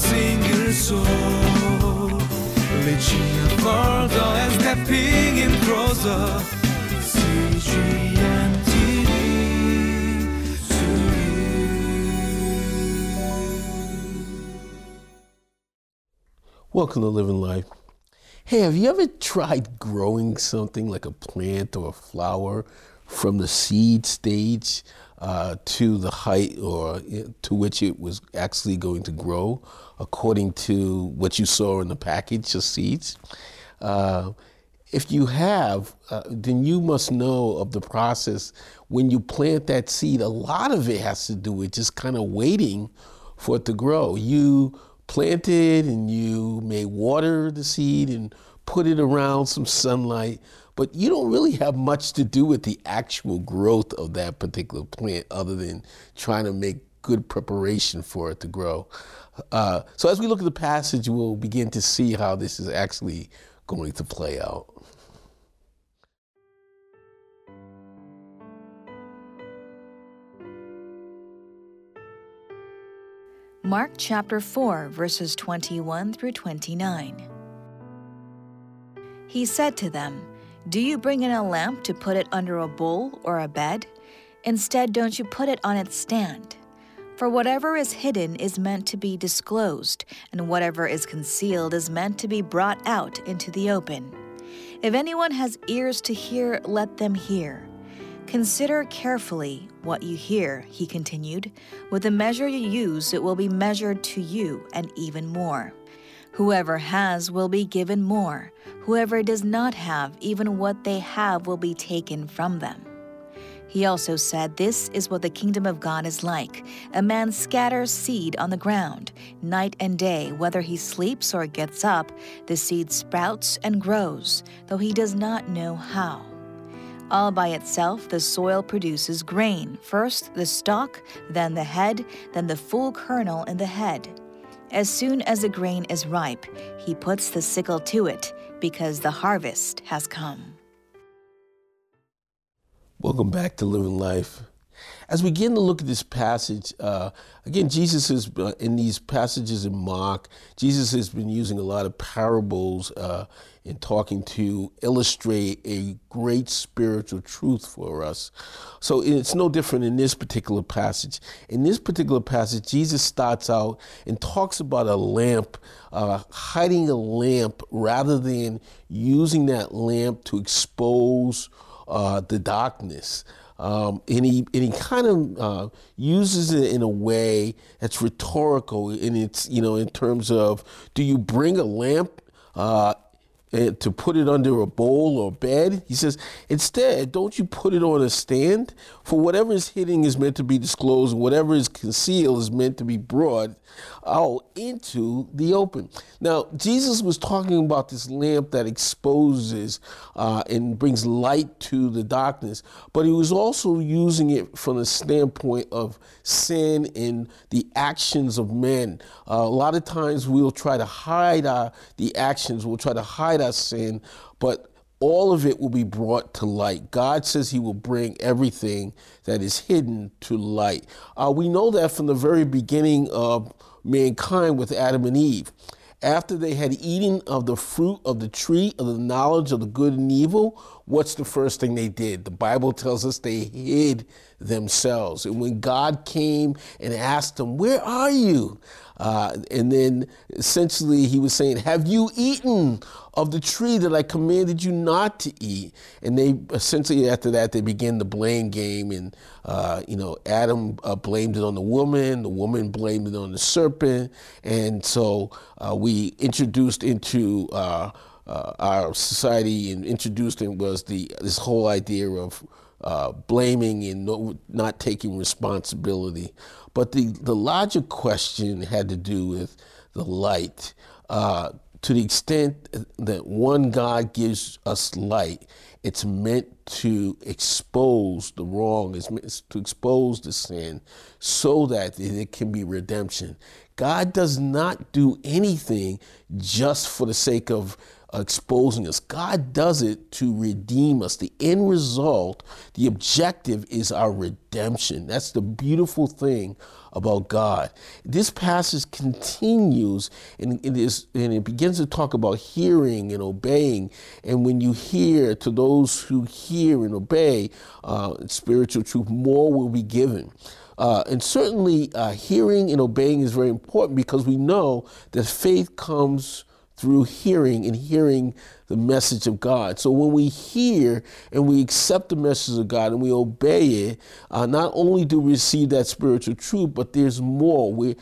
single soul, reaching further and stepping in closer. Welcome to Living Life. Hey, have you ever tried growing something like a plant or a flower from the seed stage to the height or to which it was actually going to grow according to what you saw in the package of seeds? If you have, then you must know of the process. When you plant that seed, a lot of it has to do with just kind of waiting for it to grow. You plant it and you may water the seed and put it around some sunlight, but you don't really have much to do with the actual growth of that particular plant other than trying to make good preparation for it to grow. So as we look at the passage, we'll begin to see how this is actually going to play out. Mark chapter 4, verses 21 through 29. He said to them, "Do you bring in a lamp to put it under a bowl or a bed? Instead, don't you put it on its stand? For whatever is hidden is meant to be disclosed, and whatever is concealed is meant to be brought out into the open. If anyone has ears to hear, let them hear. Consider carefully what you hear," he continued. "With the measure you use, it will be measured to you, and even more. Whoever has will be given more. Whoever does not have, even what they have will be taken from them." He also said, "This is what the kingdom of God is like. A man scatters seed on the ground. Night and day, whether he sleeps or gets up, the seed sprouts and grows, though he does not know how. All by itself, the soil produces grain, first the stalk, then the head, then the full kernel in the head. As soon as the grain is ripe, he puts the sickle to it, because the harvest has come." Welcome back to Living Life. As we begin to look at this passage, again, Jesus is in these passages in Mark, Jesus has been using a lot of parables in talking to illustrate a great spiritual truth for us. So it's no different in this particular passage. In this particular passage, Jesus starts out and talks about a lamp, hiding a lamp rather than using that lamp to expose the darkness. And he kind of uses it in a way that's rhetorical, and it's, you know, in terms of, do you bring a lamp to put it under a bowl or bed? He says, instead, don't you put it on a stand? For whatever is hidden is meant to be disclosed, and whatever is concealed is meant to be brought out into the open. Now, Jesus was talking about this lamp that exposes and brings light to the darkness, but he was also using it from the standpoint of sin and the actions of men. A lot of times we'll try to hide the actions, we'll try to hide our sin, but all of it will be brought to light. God says he will bring everything that is hidden to light. We know that from the very beginning of mankind with Adam and Eve. After they had eaten of the fruit of the tree of the knowledge of the good and evil, what's the first thing they did? The Bible tells us they hid themselves. And when God came and asked them, "Where are you?" And then essentially he was saying, "Have you eaten of the tree that I commanded you not to eat?" And they essentially, after that, they began the blame game. And, Adam blamed it on the woman blamed it on the serpent. And so we introduced into our society and introduced in was this whole idea of blaming and not taking responsibility. But the larger question had to do with the light. To the extent that one God gives us light It's meant to expose the wrong. It's meant to expose the sin so that it can be redemption. God does not do anything just for the sake of exposing us. God does it to redeem us. The end result, the objective is our redemption. That's the beautiful thing about God. This passage continues and it begins to talk about hearing and obeying. And when you hear, to those who hear and obey spiritual truth, more will be given. And certainly hearing and obeying is very important, because we know that faith comes through hearing and hearing the message of God. So when we hear and we accept the message of God and we obey it, not only do we receive that spiritual truth, but there's more.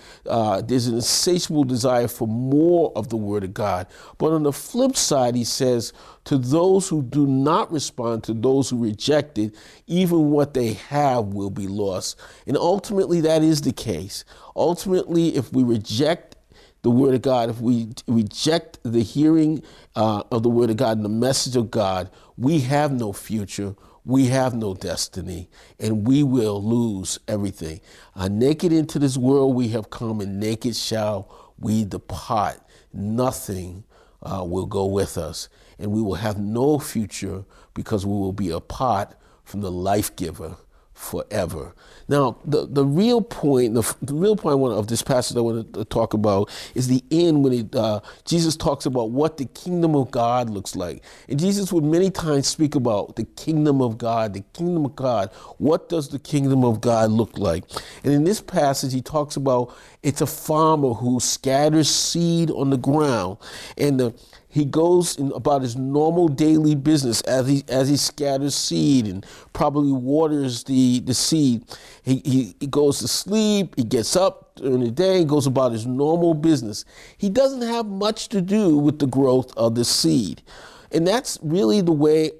There's an insatiable desire for more of the Word of God. But on the flip side, he says, to those who do not respond, to those who reject it, even what they have will be lost. And ultimately, that is the case. Ultimately, if we reject the Word of God, if we reject the hearing of the Word of God and the message of God, we have no future, we have no destiny, and we will lose everything. Naked into this world we have come, and naked shall we depart. Nothing will go with us, and we will have no future, because we will be apart from the life giver forever. Now, the real point of this passage I want to talk about is the end, when Jesus talks about what the kingdom of God looks like. And Jesus would many times speak about the kingdom of God, the kingdom of God. What does the kingdom of God look like? And in this passage, he talks about it's a farmer who scatters seed on the ground, and he goes in about his normal daily business as he scatters seed and probably waters the seed. He goes to sleep, he gets up during the day, he goes about his normal business. He doesn't have much to do with the growth of the seed. And that's really the way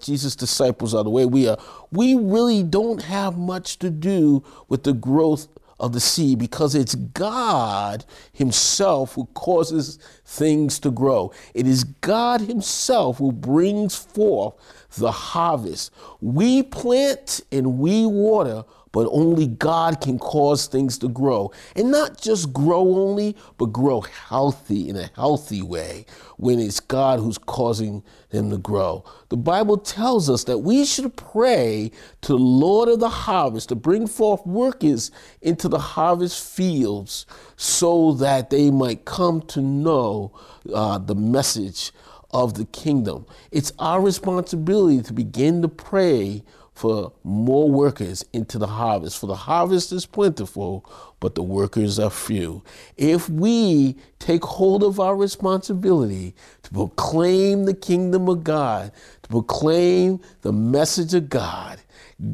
Jesus' disciples are, the way we are. We really don't have much to do with the growth of the seed, because it's God himself who causes things to grow. It is God himself who brings forth the harvest. We plant and we water, but only God can cause things to grow. And not just grow only, but grow healthy, in a healthy way, when it's God who's causing them to grow. The Bible tells us that we should pray to the Lord of the harvest to bring forth workers into the harvest fields, so that they might come to know the message of the kingdom. It's our responsibility to begin to pray for more workers into the harvest. For the harvest is plentiful, but the workers are few. If we take hold of our responsibility to proclaim the kingdom of God, to proclaim the message of God,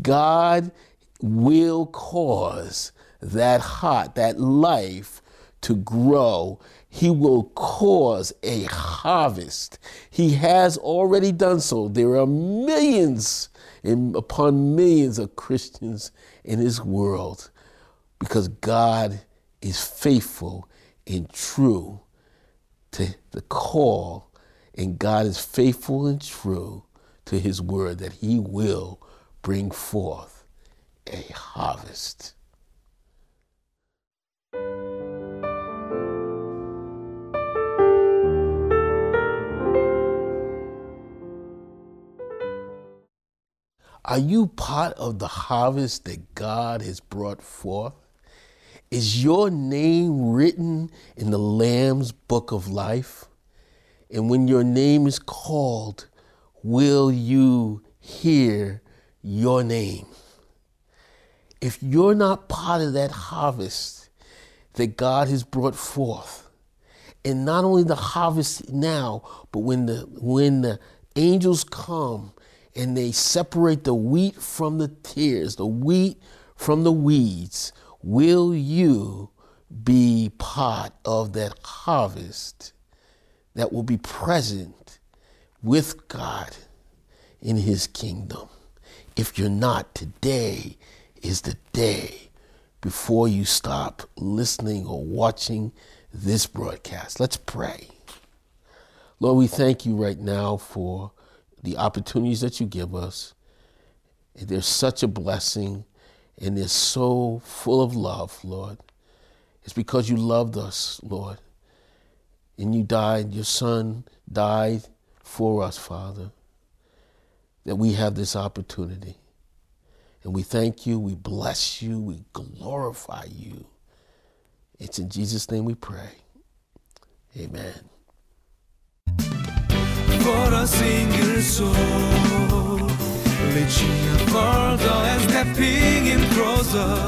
God will cause that heart, that life, to grow. He will cause a harvest. He has already done so. There are millions and upon millions of Christians in this world, because God is faithful and true to the call, and God is faithful and true to his word, that he will bring forth a harvest. Are you part of the harvest that God has brought forth? Is your name written in the Lamb's Book of Life? And when your name is called, will you hear your name? If you're not part of that harvest that God has brought forth, and not only the harvest now, but when the angels come and they separate the wheat from the tares, the wheat from the weeds, will you be part of that harvest that will be present with God in his kingdom? If you're not, today is the day, before you stop listening or watching this broadcast. Let's pray. Lord, we thank you right now for the opportunities that you give us. And they're such a blessing, and they're so full of love, Lord. It's because you loved us, Lord, and you died, your son died for us, Father, that we have this opportunity. And we thank you, we bless you, we glorify you. It's in Jesus' name we pray. Amen. For a single soul, reaching a world as stepping in closer,